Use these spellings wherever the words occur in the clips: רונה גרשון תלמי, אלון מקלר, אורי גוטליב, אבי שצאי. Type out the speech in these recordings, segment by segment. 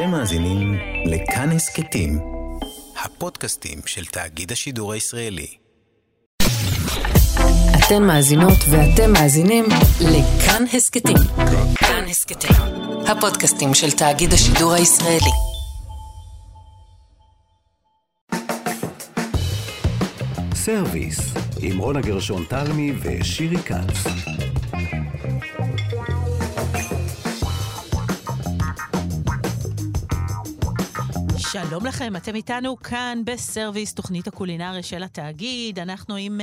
אתם מאזינים לכאן הסקטים, הפודקאסטים של תאגיד השידור הישראלי. אתן מאזינות ואתם מאזינים לכאן הסקטים. כאן הסקטים, הפודקאסטים של תאגיד השידור הישראלי. סרוויס, עם רונה גרשון תלמי ושירי כץ. שלום לכם, אתם איתנו כאן בסרוויס, תוכנית הקולינריה של התאגיד. אנחנו עם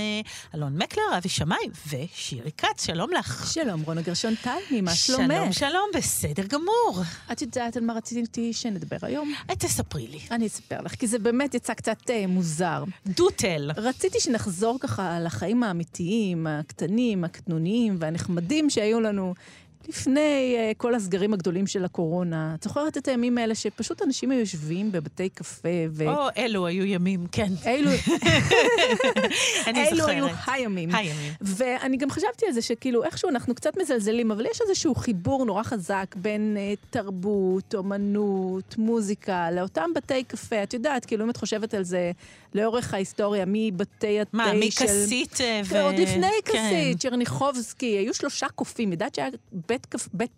אלון מקלר, אבי שצאי ושירי כץ. שלום לך. שלום, רונה גרשון תלמי, מה שלומך? שלום, שלום, בסדר גמור. את יודעת על מה רציתי שנדבר היום? תספרי לי. אני אספר לך, כי זה באמת יצא קצת מוזר. דוטל. רציתי שנחזור ככה על החיים האמיתיים, הקטנים, הקטנוניים והנחמדים שהיו לנו לפני כל הסגרים הגדולים של הקורונה. את זוכרת את הימים האלה שפשוט אנשים היו יושבים בבתי קפה ו... או, אלו היו ימים, כן. אלו היו הימים. ואני גם חשבתי על זה שכאילו איכשהו אנחנו קצת מזלזלים, אבל יש איזשהו חיבור נורא חזק בין תרבות, אומנות, מוזיקה, לאותם בתי קפה. את יודעת, כאילו אם את חושבת על זה לאורך ההיסטוריה, מבתי התה של... מה, מכסית ו... עוד לפני כסית, צ'רניחובסקי, היו שלושה קופים. יודעת שהיה בית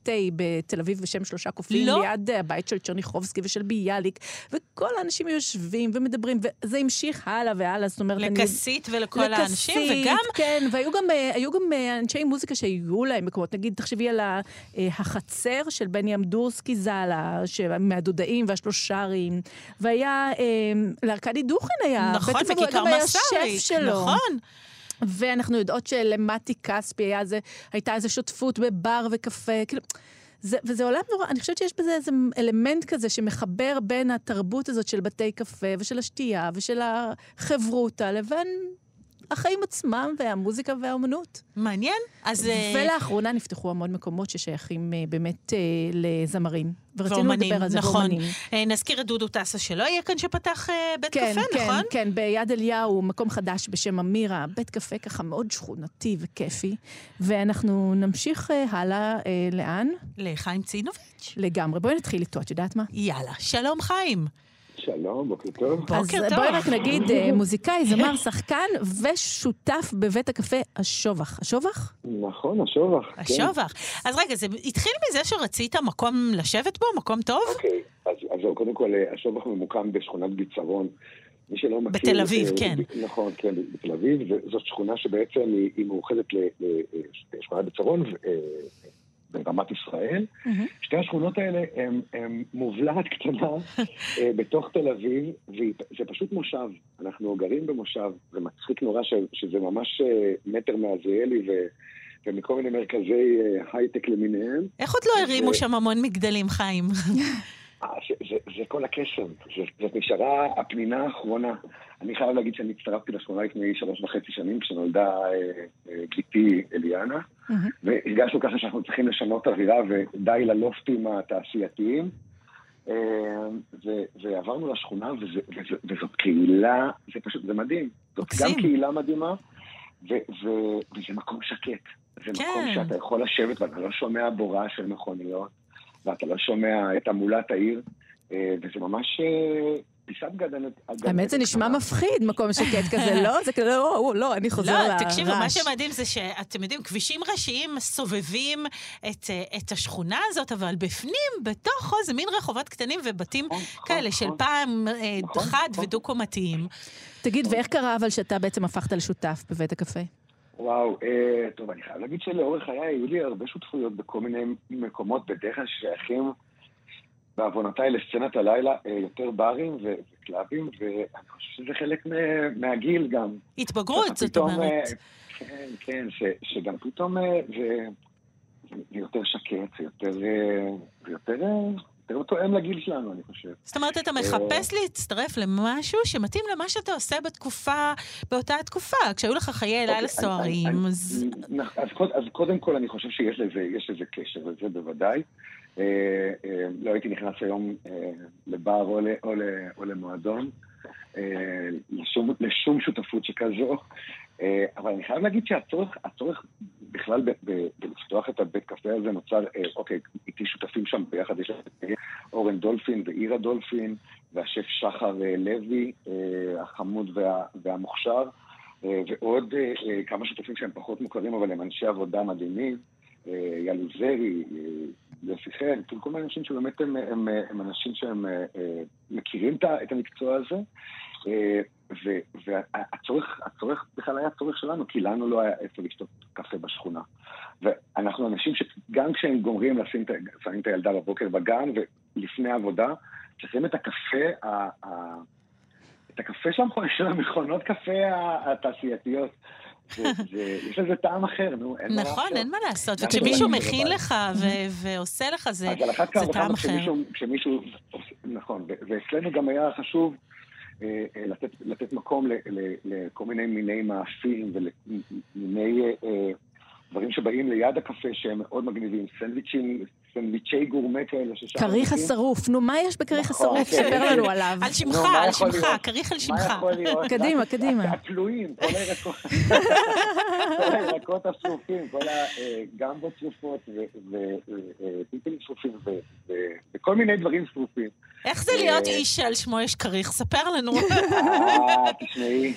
תה בתל אביב בשם שלושה קופים, ליד הבית של צ'רניחובסקי ושל ביאליק, וכל האנשים יושבים ומדברים, וזה המשיך הלאה והלאה, זאת אומרת... לכסית ולכל האנשים, וגם... כן, והיו גם אנשי מוזיקה שהיו להם מקומות, נגיד, תחשבי על החצר של בני אמדורסקי זאלה, מהדודאים והשלושרים, והיה... לארקדי דוכן היה... נכון, בכיכר מסארי, נכון. ואנחנו יודעות שלמטי קספי הייתה איזו שותפות בבר וקפה, וזה עולם נורא, אני חושבת שיש בזה איזה אלמנט כזה שמחבר בין התרבות הזאת של בתי קפה ושל השתייה ושל החברותה לבין החיים עצמם והמוזיקה והאומנות. מעניין. ולאחרונה נפתחו המון מקומות ששייכים באמת לזמרים. ורצינו לדבר על זה באומנים. נזכיר את דודו טסה שלא יהיה כאן שפתח בית קפה, נכון? כן, ביד אליהו, מקום חדש בשם אמירה, בית קפה ככה מאוד שכונתי וכיפי, ואנחנו נמשיך הלאה לאן? לחיים צינוביץ'. לגמרי, בואי נתחיל איתו, את יודעת מה? יאללה, שלום חיים. שלום, בוקר טוב. אז בואי רק נגיד, מוזיקאי, זמר, שחקן ושותף בבית הקפה השובח. השובח? נכון, השובח. השובח. אז רגע, זה התחיל מזה שרצית מקום לשבת בו, מקום טוב? אוקיי, אז קודם כל, השובח ממוקם בשכונת ביצרון. מי שלא מכיר... בתל אביב, כן. נכון, כן, בתל אביב. זאת שכונה שבעצם היא מאוחדת לשכונת ביצרון ברמת ישראל. שתי השכונות האלה הם מובלעת קטנה בתוך תל אביב, וזה פשוט מושב. אנחנו גרים במושב, זה מצחיק נורא שזה ממש מטר מהזיאלי ומכל מיני מרכזי הייטק למיניהם. איך עוד לא הרימו שם המון מגדלים, חיים? זה כל הקסם. זאת נשארה הפנינה האחרונה. אני חייב להגיד שאני הצטרפתי לשכונה לפני 3.5 שנים, כשנולדה בתי אליאנה, והרגשנו ככה שאנחנו צריכים לשנות אווירה ודי ללופטים התעשייתיים, ועברנו לשכונה, וזאת קהילה, זה פשוט, זה מדהים. זאת גם קהילה מדהימה, וזה מקום שקט. זה מקום שאתה יכול לשבת, ואתה לא שומע בורה של מכוניות, ואתה לא שומע את המולת העיר, וזה ממש... האמת זה נשמע מפחיד, מקום שקט כזה, לא? זה כזה, לא, אני חוזר לרעש. לא, תקשיבו, מה שמדהים זה שאתם יודעים, כבישים ראשיים סובבים את השכונה הזאת, אבל בפנים, בתוכו, זה מין רחובות קטנים ובתים כאלה של פעם חד ודו-קומתיים. תגיד, ואיך קרה אבל שאתה בעצם הפכת לשותף בבית הקפה? וואו, טוב, אני חייב להגיד שלאורך חיי היו לי הרבה שותפויות בכל מיני מקומות בדרך כלל ששייכים בעוונותיי לסצנת הלילה, יותר ברים וקלאבים, ואני חושב שזה חלק מהגיל גם. התבגרות, זאת אומרת. כן, כן, שגם פתאום זה יותר שקט, יותר תואם לגיל שלנו, אני חושב. זאת אומרת, אתה מחפש להצטרף למשהו שמתאים למה שאתה עושה בתקופה, באותה התקופה, כשהיו לך חיי לילה סוערים. אז קודם כל, אני חושב שיש לזה קשר, וזה בוודאי. לא הייתי נכנס היום לבר או למועדון, לשום שותפות שכזו, אבל אני חייב להגיד שהצורך בכלל בלפתוח את הבית קפה הזה נוצר, אוקיי, איתי שותפים שם ביחד, יש אורן הדולפין ועיר הדולפין, והשף שחר לוי, החמוד והמוכשר, ועוד כמה שותפים שהם פחות מוכרים, אבל הם אנשי עבודה מדהימים, ילוזרי, יוסיכן, כל מיני אנשים שבאמת הם אנשים שהם מכירים את המקצוע הזה, והצורך בכלל היה הצורך שלנו, כי לנו לא היה איפה לשתות קפה בשכונה. ואנחנו אנשים שגם כשהם גומרים לשים את הילדה בבוקר בגן ולפני העבודה, צריכים את הקפה, את הקפה של המכונות קפה התעשייתיות, יש לזה טעם אחר, נו. נכון, אין מה לעשות, וכשמישהו מכין לך ועושה לך, זה טעם אחר. כשמישהו, נכון, ואצלנו גם היה חשוב לתת מקום לכל מיני מיני מאפים ולמיני דברים שבאים ליד הקפה שהם מאוד מגניבים, סנדוויצ'ים, סנדוויצ'י גורמה כאלה ששאר... קריך השרוף, נו מה יש בקריך השרוף? ספר לנו עליו. על שמך, על שמך, קריך על שמך. קדימה, קדימה. התלויים, כל הירקות השרופים, כל הגמבות שרופות וטיפלים שרופים וכל מיני דברים שרופים. איך זה להיות איש שעל שמו יש קריך? ספר לנו. תשמעי.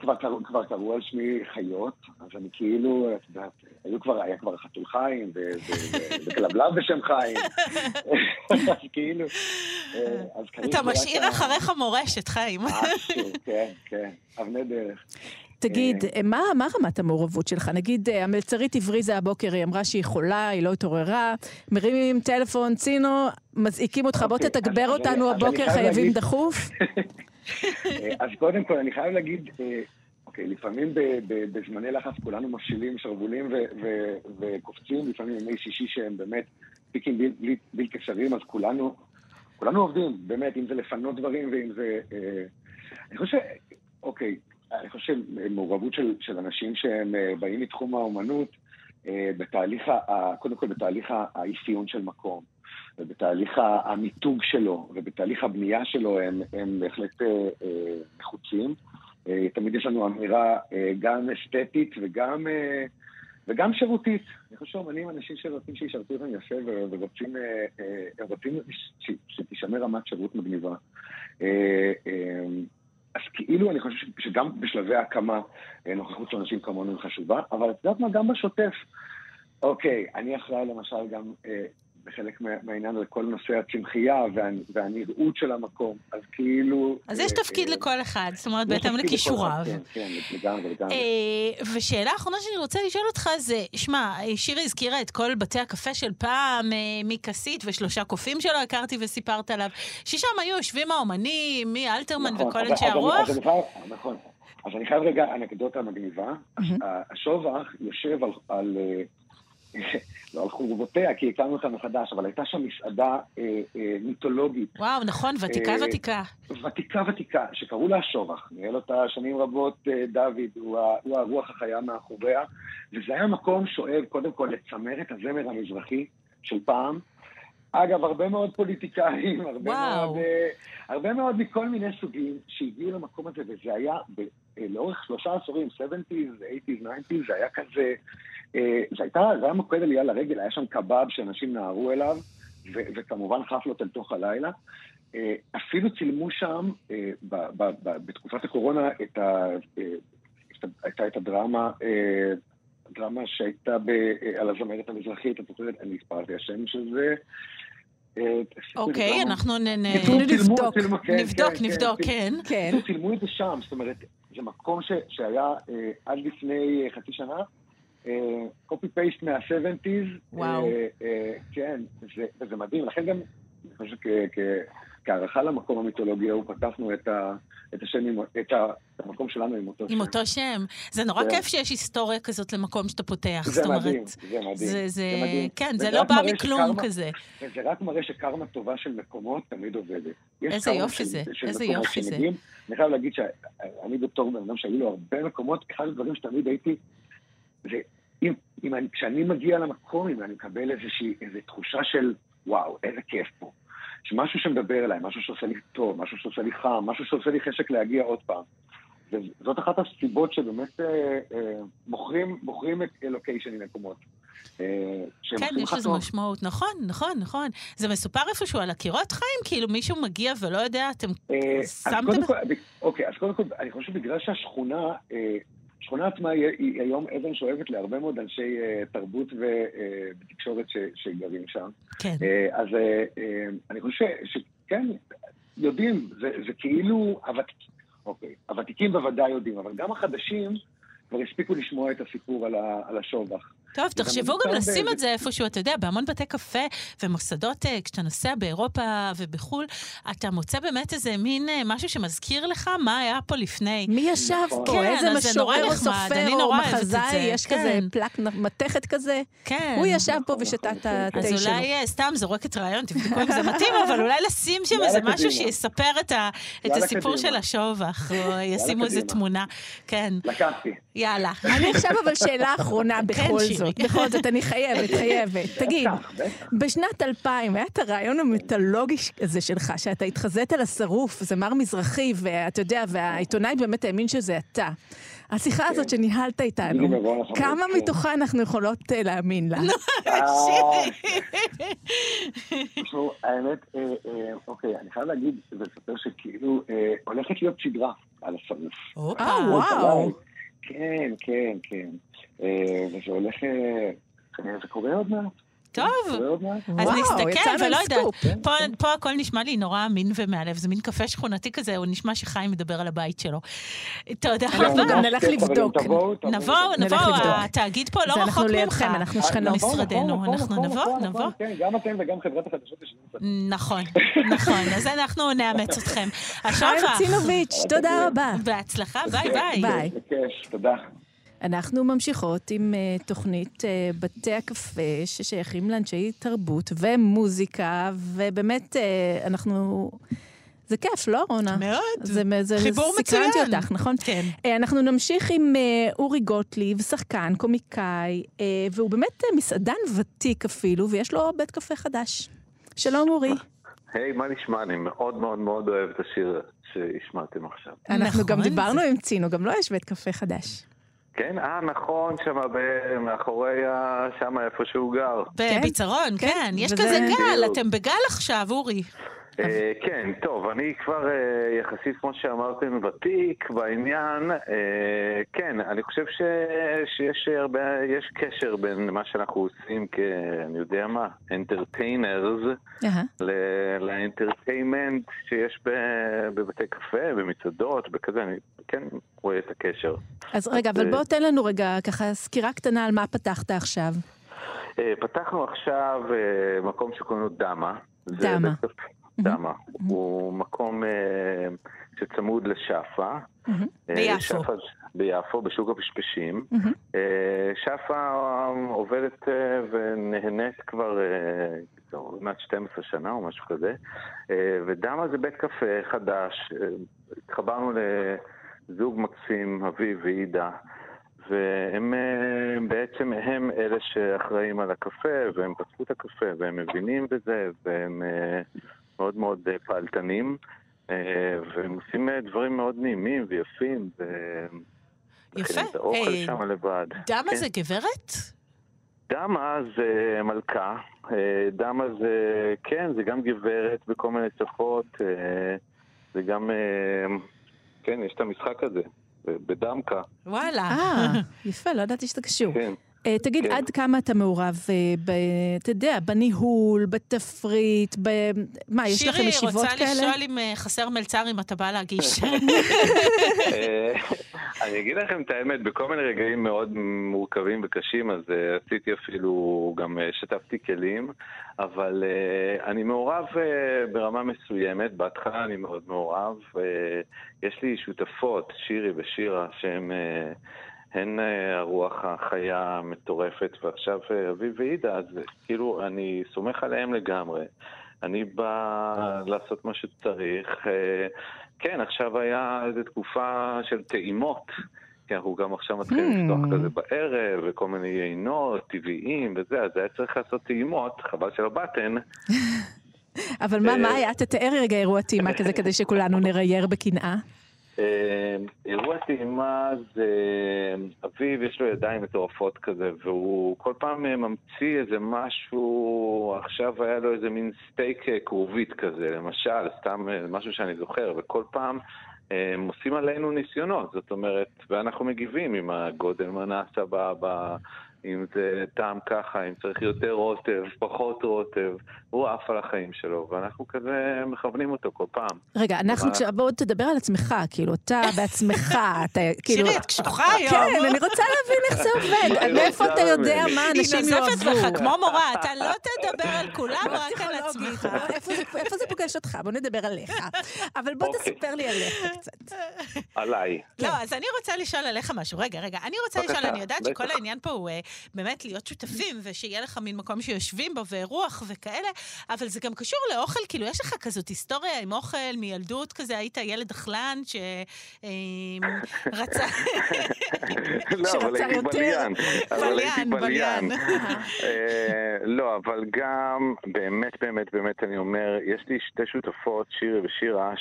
כבר קראו על שמי חיות, אז אני כאילו, את יודעת, היה כבר חתול חיים, וכלבלב בשם חיים. אז כאילו... אתה משאיר אחריך מורשת, חיים. כן, כן, אבני דרך. תגיד, מה רמת המעורבות שלך? נגיד, המלצרית הבריזה הבוקר, היא אמרה שהיא חולה, היא לא התעוררה, מרימים טלפון, צינו, מזעיקים אותך, בוא תתגבר אותנו הבוקר, חייבים דחוף. אז קודם כל, אני חייב להגיד, אוקיי, לפעמים בזמני לחץ כולנו מפשילים, שרבולים וקופצים, לפעמים ימי שישי שהם באמת פיקים בלתי אפשריים, אז כולנו עובדים, באמת, אם זה לפנות דברים, ואם זה... אני חושב, אוקיי, אני חושב מעורבות של אנשים שהם באים מתחום האומנות, קודם כל בתהליך האפיון של מקום. ובתהליך המיתוג שלו, ובתהליך הבנייה שלו, הם בהחלט נחוצים. תמיד יש לנו אמירה גם אסתטית וגם שירותית. אני חושב, אומנים, אנשים שרוצים שישרתו אותם יפה, ורוצים שתשמר רמת שירות מגניבה. אז כאילו אני חושב שגם בשלבי ההקמה, נוכחות של אנשים כמונו חשובה, אבל את יודעת מה, גם בשוטף. אוקיי, אני אחראי למשל גם... בחלק מהעניין לכל נושא הצמחייה והנראות של המקום. אז כאילו... אז יש תפקיד לכל אחד, זאת אומרת, בהתאם לכישוריו. כן, כן, לגמרי. ושאלה האחרונה שאני רוצה לשאול אותך זה, שמע, שירי הזכירה את כל בתי הקפה של פעם, מקסית ושלושה קופים שלו, הכרתי וסיפרת עליו, ששם היו יושבים האומנים, מאלתרמן וכל אנשי הרוח. נכון, אז אני חייב רגע אנקדוטה מגניבה. השובח יושב על... לא על חורבותיה, כי הקמנו אותה מחדש, אבל הייתה שם מסעדה מיתולוגית. וואו, נכון, ותיקה. ותיקה, שקראו לה השובח. ניהל אותה שנים רבות דוד, הוא הרוח החיה מאחוריה, וזה היה מקום שואב קודם כל לצמר את הזמר המזרחי של פעם. אגב, הרבה מאוד פוליטיקאים, הרבה מאוד מכל מיני סוגים שהגיעו למקום הזה, וזה היה לאורך 3 עשורים, 70s, 80s, 90s, זה היה כזה... זה היה מוקד עלייה לרגל, היה שם קבב שאנשים נערו אליו, וכמובן חפלות אל תוך הלילה. אפילו צילמו שם, בתקופת הקורונה, את הדרמה שהייתה על הזמרת המזרחית, אני הספרתי השם של זה. אוקיי, אנחנו נבדוק, כן. צילמו את זה שם, זאת אומרת, זה מקום שהיה עד לפני חצי שנה, קופי פייסט מה-70s, כן, זה מדהים, לכן גם אני חושב כערכה למקום המיתולוגיה, הוא פתחנו את המקום שלנו עם אותו שם. עם אותו שם. זה נורא כיף שיש היסטוריה כזאת למקום שאתה פותח. זה מדהים, זה מדהים. כן, זה לא בא מכלום כזה. וזה רק מראה שקרמה טובה של מקומות תמיד עובדת. איזה יופי זה, איזה יופי זה. אני חייב להגיד שאני בתור בן אדם שהיו לו הרבה מקומות, אחד הדברים שתמיד הייתי, כשאני מגיע למקום, אם אני מקבל איזו תחושה של וואו, איזה כיף פה, שמשהו שמדבר אליי, משהו שעושה לי טוב, משהו שעושה לי חם, משהו שעושה לי חשק להגיע עוד פעם. וזאת אחת הסיבות שבאמת מוכרים את לוקיישנים למקומות. כן, יש לזה משמעות, נכון, נכון, נכון. זה מסופר איפשהו על הקירות חיים, כאילו מישהו מגיע ולא יודע, אתם שמתם... אוקיי, אז קודם כל, אני חושב בגלל שהשכונה, שכונה עצמה היא היום אבן שואבת להרבה מאוד אנשי תרבות ובתקשורת שגרים שם. כן. אז אני חושב שכן, יודעים, זה כאילו הוותיקים בוודאי יודעים, אבל גם החדשים כבר הספיקו לשמוע את הסיפור על השובח. טוב, תחשבו גם לשים את זה איפשהו, אתה יודע, בהמון בתי קפה ומוסדות, כשאתה נוסע באירופה ובחול, אתה מוצא באמת איזה מין משהו שמזכיר לך מה היה פה לפני. מי ישב פה? איזה משורר או סופר או מחזאי, יש כזה פלק מתכת כזה? הוא ישב פה ושתה את התה שלו. אז אולי סתם זורק את רעיון, תבדקו אם זה מתאים, אבל אולי לשים שם איזה משהו שיספר את הסיפור של השובח, או ישימו איזה תמונה. כן. לקחתי. יאללה. אני עכשיו אבל שאלה אחרונה בכל זאת. בכל זאת, אני חייבת. תגיד, בשנת 2000, היה את הרעיון המטלוגי הזה שלך, שאתה התחזית על השרוף, זמר מזרחי, ואתה יודע, והעיתונאי באמת האמין שזה אתה. השיחה הזאת שניהלת איתנו, כמה מתוכה אנחנו יכולות להאמין לה? תשמעו, האמת, אוקיי, אני חייב להגיד, זה ספר שכאילו, הולכת להיות סדרה על השרוף. וואו. כן, כן, כן. וזה הולך... זה קורה עוד מעט. טוב, אז נסתכל ולא יודעת. פה הכל נשמע לי נורא אמין ומעלב. זה מין קפה שכונתי כזה, הוא נשמע שחיים מדבר על הבית שלו. תודה רבה. נלך לבדוק. נבואו, התאגיד פה לא רחוק ממך. אנחנו שכנות. אנחנו נבוא. גם אתם וגם חברת החדשות. נכון, נכון. אז אנחנו נאמץ אתכם. חיים צינוביץ', תודה רבה. בהצלחה, ביי ביי. ביי. תודה. אנחנו ממשיכות עם תוכנית בתי הקפה ששייכים לאנשי תרבות ומוזיקה, ובאמת אנחנו... זה כיף, לא, רונה? מאוד. זה חיבור מצוין. סקרנתי אותך, נכון? כן. אנחנו נמשיך עם אורי גוטליב, שחקן, קומיקאי, והוא באמת מסעדן ותיק אפילו, ויש לו בית קפה חדש. שלום, אורי. היי, מה נשמע? אני מאוד מאוד מאוד אוהב את השיר שהשמעתם עכשיו. אנחנו גם דיברנו עם צינו, גם לא יש בית קפה חדש. כן, נכון, שם מאחורי שם איפה שהוא גר. בביצרון, כן, יש כזה גל, אתם בגל עכשיו, אורי. כן, טוב, אני כבר יחסית, כמו שאמרתם, ותיק בעניין, כן, אני חושב שיש קשר בין מה שאנחנו עושים כ, אני יודע מה, entertainers, לאנטרטיימנט שיש בבתי קפה, במצעדות, בכזה, אני כן רואה את הקשר. אז רגע, אבל בוא תן לנו רגע, ככה, סקירה קטנה על מה פתחת עכשיו. פתחנו עכשיו מקום שקוראים לו דמה. דמה. דמה. הוא מקום שצמוד לשפה. ביפו. ביפו, בשוק הפשפשים. שפה עובדת ונהנית כבר מעט 12 שנה או משהו כזה. ודמה זה בית קפה חדש. התחברנו לזוג מקסים, אביב ועידה. והם בעצם הם אלה שאחראים על הקפה, והם פתחו את הקפה, והם מבינים בזה, והם מאוד מאוד פעלתנים, והם עושים דברים מאוד נעימים ויפים, יפה. דמה זה גברת? דמה זה מלכה, דמה זה, כן, זה גם גברת בכל מיני שפות, זה גם, כן, יש את המשחק הזה. בדמקה. וואלה. יפה, לא ידעתי שאתה קשור. תגיד, עד כמה אתה מעורב, אתה יודע, בניהול, בתפריט, מה, יש לכם ישיבות כאלה? שירי, רוצה לשאול אם חסר מלצר, אם אתה בא להגיש. אני אגיד לכם את האמת, בכל מיני רגעים מאוד מורכבים וקשים, אז עשיתי אפילו, גם שתפתי כלים, אבל אני מעורב ברמה מסוימת, בהתחלה אני מאוד מעורב, יש לי שותפות, שירי ושירה, שהן... הן הרוח החיה מטורפת, ועכשיו אביב ועידה, אז כאילו אני סומך עליהם לגמרי. אני בא לעשות מה שצריך. כן, עכשיו היה איזו תקופה של טעימות, כי אנחנו גם עכשיו מתחילים לפתוח כזה בערב, וכל מיני יינות טבעיים וזה, אז היה צריך לעשות טעימות, חבל של הבטן. אבל מה היה? תתאר רגע אירוע טעימה כזה, כדי שכולנו נרייר בקנאה. אירוע טעימה זה אביב, יש לו ידיים מטורפות כזה, והוא כל פעם ממציא איזה משהו. עכשיו היה לו איזה מין סטייק קרובית כזה, למשל, סתם משהו שאני זוכר, וכל פעם הם עושים עלינו ניסיונות, זאת אומרת, ואנחנו מגיבים עם הגודל מנעשה בבא, אם זה טעם ככה, אם צריך יותר רוטב, פחות רוטב, הוא עף על החיים שלו, ואנחנו כזה מכוונים אותו כל פעם. רגע, אנחנו, בוא תדבר על עצמך, כאילו, אתה בעצמך, אתה כאילו... שירי, את קשוחה היום. כן, אני רוצה להבין איך זה עובד, מאיפה אתה יודע מה אנשים יאהבו. היא נזפת לך, כמו מורה, אתה לא תדבר על כולם, רק על עצמך. איפה זה פוגש אותך? בוא נדבר עליך. אבל בוא תספר לי עליך קצת. עליי. לא, אז אני רוצה לשאול עליך משהו. רגע, אני רוצה לשאול, אני יודעת שכל העניין פה הוא באמת להיות שותפים, ושיהיה לך מין מקום שיושבים בו, ורוח וכאלה, אבל זה גם קשור לאוכל, כאילו יש לך כזאת היסטוריה עם אוכל, מילדות כזה, היית ילד אכלן שרצה... לא, אבל הייתי בליין. לא, אבל גם, באמת, אני אומר, יש לי שתי שותפות, שירי ושירה,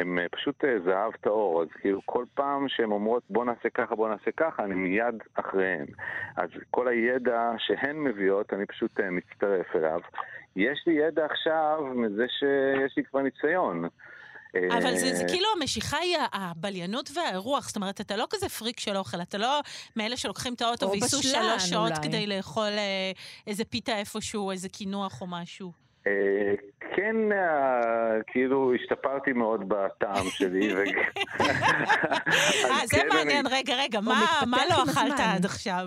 הם פשוט זהב טהור, אז כאילו כל פעם שהן אומרות בוא נעשה ככה, אני מיד אחריהן. אז כל הידע שהן מביאות, אני פשוט מצטרף אליו. יש לי ידע עכשיו מזה שיש לי כבר ניסיון. אבל זה כאילו המשיכה היא הבליינות והרוח, זאת אומרת, אתה לא כזה פריק של אוכל, אתה לא מאלה שלוקחים את האוטו וייסו 3 שעות כדי לאכול איזה פיתה איפשהו, איזה קינוח או משהו. כן, כאילו השתפרתי מאוד בטעם שלי. זה מעניין, רגע, מה לא אכלת עד עכשיו?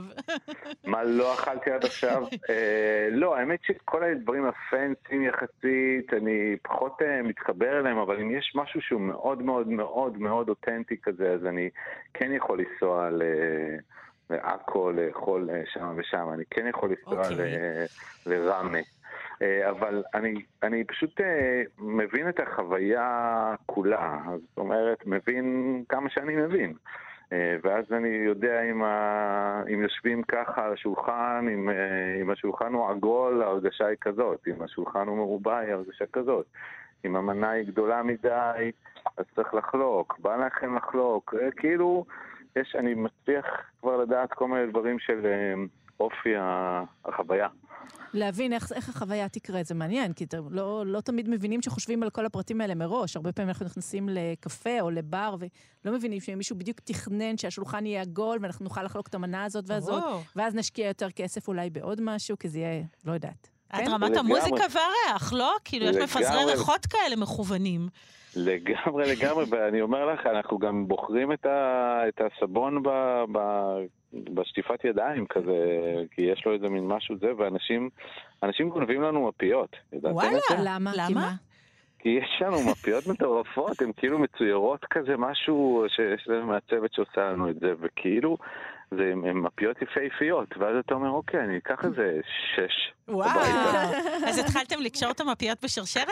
מה לא אכלתי עד עכשיו? לא, האמת שכל הדברים הפנסים יחסית, אני פחות מתחבר אליהם, אבל אם יש משהו שהוא מאוד מאוד מאוד מאוד אותנטי כזה, אז אני כן יכול לנסוע לעכו, לאכול שם ושם, אני כן יכול לנסוע לרמה. אבל אני פשוט מבין את החוויה כולה, זאת אומרת, מבין כמה שאני מבין. ואז אני יודע אם יושבים ככה על השולחן, אם השולחן הוא עגול, ההרגשה היא כזאת, אם השולחן הוא מרובע, ההרגשה כזאת. אם המנה היא גדולה מדי, אז צריך לחלוק, בא לכם לחלוק. כאילו, אני מצליח כבר לדעת כל מיני דברים של... אופי החוויה. להבין איך החוויה תקרה, זה מעניין, כי לא תמיד מבינים שחושבים על כל הפרטים האלה מראש. הרבה פעמים אנחנו נכנסים לקפה או לבר, ולא מבינים שמישהו בדיוק תכנן שהשולחן יהיה עגול, ואנחנו נוכל לחלוק את המנה הזאת והזאת, ואז נשקיע יותר כסף אולי בעוד משהו, כי זה יהיה, לא יודעת. עד רמת המוזיקה והריח, לא? כאילו יש מפזרי ריחות כאלה מכוונים. לגמרי, ואני אומר לך, אנחנו גם בוחרים את הסבון בשטיפת ידיים כזה, כי יש לו איזה מין משהו זה, ואנשים גונבים לנו מפיות. וואלה, למה? כי יש לנו מפיות מטורפות, הן כאילו מצוירות כזה משהו שיש לנו מהצוות שעושה לנו את זה, וכאילו זה מפיות יפהפיות, ואז אתה אומר, אוקיי, אני אקח איזה 6. וואו, אז התחלתם לקשור את המפיות בשרשרת?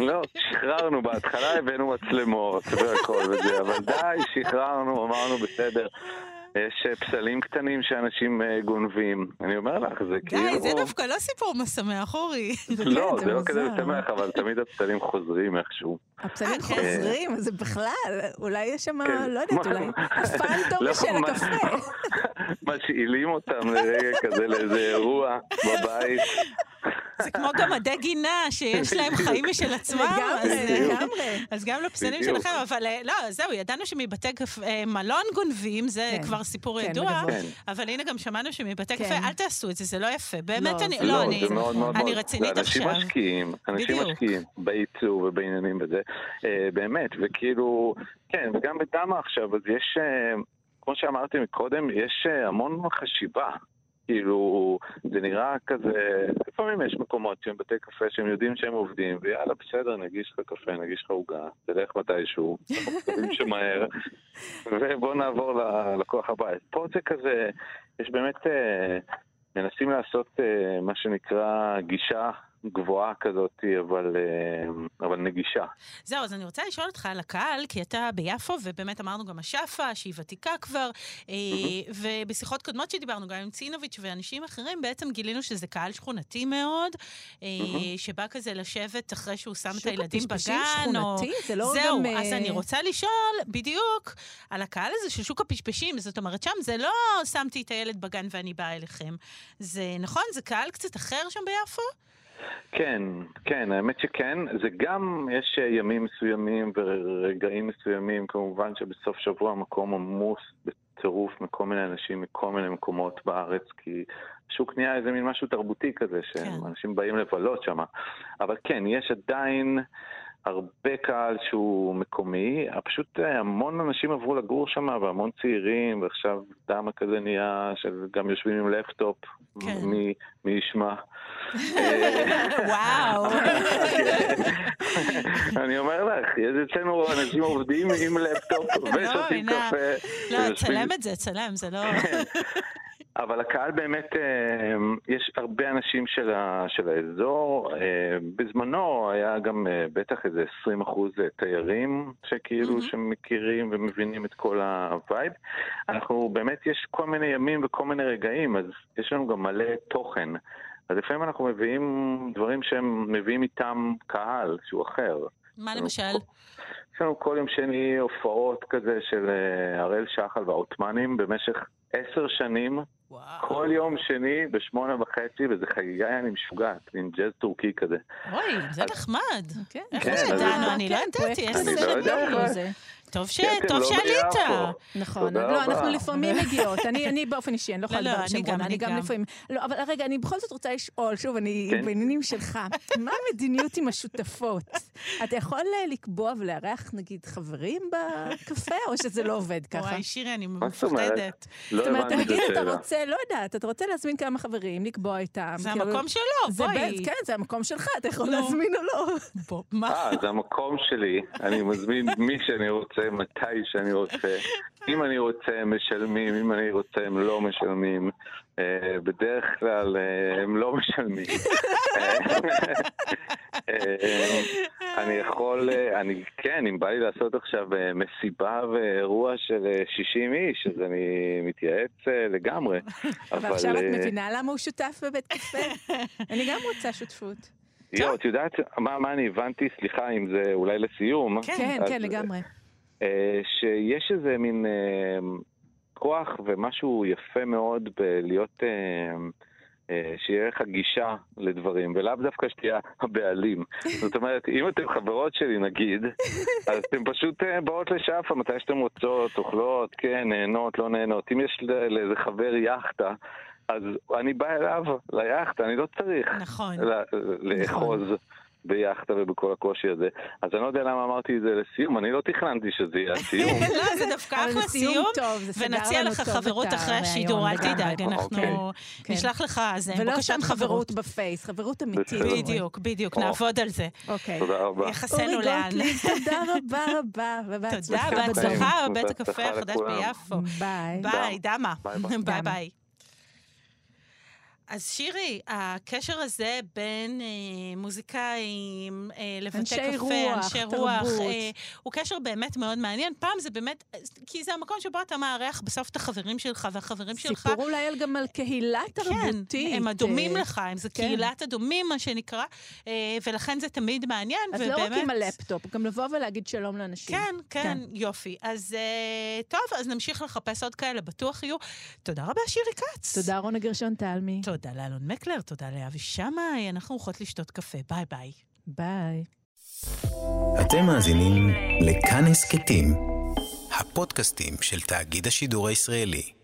לא, שחררנו בהתחלה, הבאנו מצלמות, אבל די, שחררנו, אמרנו בסדר. יש פסלים קטנים שאנשים גונבים. אני אומר לך, זה כאילו... זה דווקא לא סיפור משמח, אורי. לא, זה לא כזה משמח, אבל תמיד הפסלים חוזרים איכשהו. הפסלים חוזרים? זה בכלל. אולי יש שם, לא יודעת, אולי הספנטום של הקפה. משאילים אותם לרגע כזה לאיזה אירוע בבית. זה כמו גם עדי גינה, שיש להם חיים משל עצמם. אז גם לפסלים שלכם, אבל לא, זהו, ידענו שמבתי מלון גונבים, זה כבר סיפור ידוע, אבל הנה גם שמענו שמבתי קפה, אל תעשו את זה, זה לא יפה. באמת אני, לא, אני רצינית עכשיו. אנשים משקיעים בייצור ובעניינים בזה, באמת, וכאילו, כן, וגם בתמה עכשיו, אז יש, כמו שאמרתי מקודם, יש המון חשיבה, כאילו, זה נראה כזה, לפעמים יש מקומות שהם בתי קפה, שהם יודעים שהם עובדים, ויאללה, בסדר, נגיש לך קפה, נגיש לך עוגה, תלך מתישהו, אנחנו מקווים שמהר, ובואו נעבור ללקוח הבית. פה זה כזה, יש באמת, מנסים לעשות מה שנקרא גישה גבוהה כזאת, אבל נגישה. זהו, אז אני רוצה לשאול אותך על הקהל, כי אתה ביפו, ובאמת אמרנו גם השאפה, שהיא ותיקה כבר, ובשיחות קודמות שדיברנו, גם עם צינוביץ' ואנשים אחרים, בעצם גילינו שזה קהל שכונתי מאוד, שבא כזה לשבת אחרי שהוא שם את הילדים בגן, זהו, אז אני רוצה לשאול בדיוק על הקהל הזה של שוק הפשפשים, זאת אומרת שם, זה לא שמתי את הילד בגן ואני באה אליכם, זה נכון? זה קהל קצת אחר שם ביפו? כן, כן, האמת שכן, זה גם, יש ימים מסוימים ורגעים מסוימים, כמובן שבסוף שבוע המקום עמוס בצירוף מכל מיני אנשים, מכל מיני מקומות בארץ, כי שוק נהיה איזה מין משהו תרבותי כזה, שאנשים באים לבלות שם, אבל כן, יש עדיין הרבה קהל שהוא מקומי, פשוט המון אנשים עברו לגור שם, והמון צעירים, ועכשיו דמה כזה נהיה, שגם יושבים עם לפטופ, מי ישמע. וואו. אני אומר לך, יש אצלנו אנשים עובדים עם לפטופ, ושותים קפה. לא, צלם את זה, צלם, זה לא... אבל הקהל באמת, יש הרבה אנשים של האזור, בזמנו היה גם בטח איזה 20% תיירים שכאילו שמכירים ומבינים את כל הווייב. אנחנו באמת יש כל מיני ימים וכל מיני רגעים, אז יש לנו גם מלא תוכן. אז לפעמים אנחנו מביאים דברים שהם מביאים איתם קהל שהוא אחר. מה למשל? יש לנו כל יום שני הופעות כזה של הראל שחל והעותמנים במשך 10 שנים, וואו. כל יום שני 8:30, וזה חגיגה, אני משוגעת, עם ג'אז טורקי כזה. אוי, זה נחמד. כן. איך ידענו? אני לא ידעתי, איך סרט זה. טוב שעלית. נכון, לא, אנחנו לפעמים מגיעות, אני באופן אישי, אני לא יכולה לדבר שם רונה, אני גם לפעמים, לא, אבל רגע, אני בכל זאת רוצה לשאול, שוב, אני בעניינים שלך, מה המדיניות עם השותפות? אתה יכול לקבוע ולארח, נגיד, חברים בקפה, או שזה לא עובד ככה? וואי, שירי, אני מפחדת. זאת אומרת, תגיד, אתה רוצה, לא יודעת, אתה רוצה להזמין כמה חברים, לקבוע איתם. זה המקום שלו, בואי. כן, זה המקום שלך, אתה יכול להזמין או לא. זה המקום שלי, אני מזמין מי שאני רוצה. מתי שאני רוצה, אם אני רוצה הם משלמים, אם אני רוצה הם לא משלמים, בדרך כלל הם לא משלמים. אני יכול, כן, אם בא לי לעשות עכשיו מסיבה ואירוע של 60 איש, אז אני מתייעץ לגמרי. ועכשיו את מבינה למה הוא שותף בבית קפה? אני גם רוצה שותפות. יו, את יודעת מה אני הבנתי? סליחה אם זה אולי לסיום. כן, כן, לגמרי. שיש איזה מין כוח ומשהו יפה מאוד בלהיות שיהיה לך גישה לדברים, ולאו דווקא שתהיה הבעלים. זאת אומרת, אם אתם חברות שלי נגיד, אז אתם פשוט באות לשאפה מתי שאתם רוצות, אוכלות, כן, נהנות, לא נהנות. אם יש לאיזה חבר יחטה, אז אני בא אליו ליחטה, אני לא צריך לאחוז. ביחד ובכל הקושי הזה. אז אני לא יודע למה אמרתי את זה לסיום, אני לא תכננתי שזה יהיה סיום. לא, זה דווקא אחלה סיום, ונציע לך חברות אחרי השידור, אל תדאג, אנחנו נשלח לך אז בקשת חברות בפייס, חברות אמיתית. בדיוק, בדיוק, נעבוד על זה. תודה רבה. יחסנו לאן. תודה רבה רבה. תודה, בהצלחה בבית הקפה החדש ביפו. ביי. ביי, דמה. ביי ביי. אז שירי, הקשר הזה בין מוזיקאים, לבתי קפה, אנשי רוח, הוא קשר באמת מאוד מעניין. פעם זה באמת, כי זה המקום שבו אתה מערך בסוף את החברים שלך והחברים שלך. סיפרו אולי גם על קהילה תרבותית. כן, הם אדומים לך, זה קהילת אדומים מה שנקרא, ולכן זה תמיד מעניין. אז לא רק עם הלפטופ, גם לבוא ולהגיד שלום לאנשים. כן, כן, יופי. אז טוב, אז נמשיך לחפש עוד כאלה, בטוח יהיו. תודה רבה שירי כץ. תודה רונה גרשון תלמי. תודה לאלון מקלר, תודה לאבי שצאי, אנחנו הולכות לשתות קפה, ביי ביי. ביי. אתם מאזינים לכאן הסכתים, הפודקאסטים של תאגיד השידור הישראלי.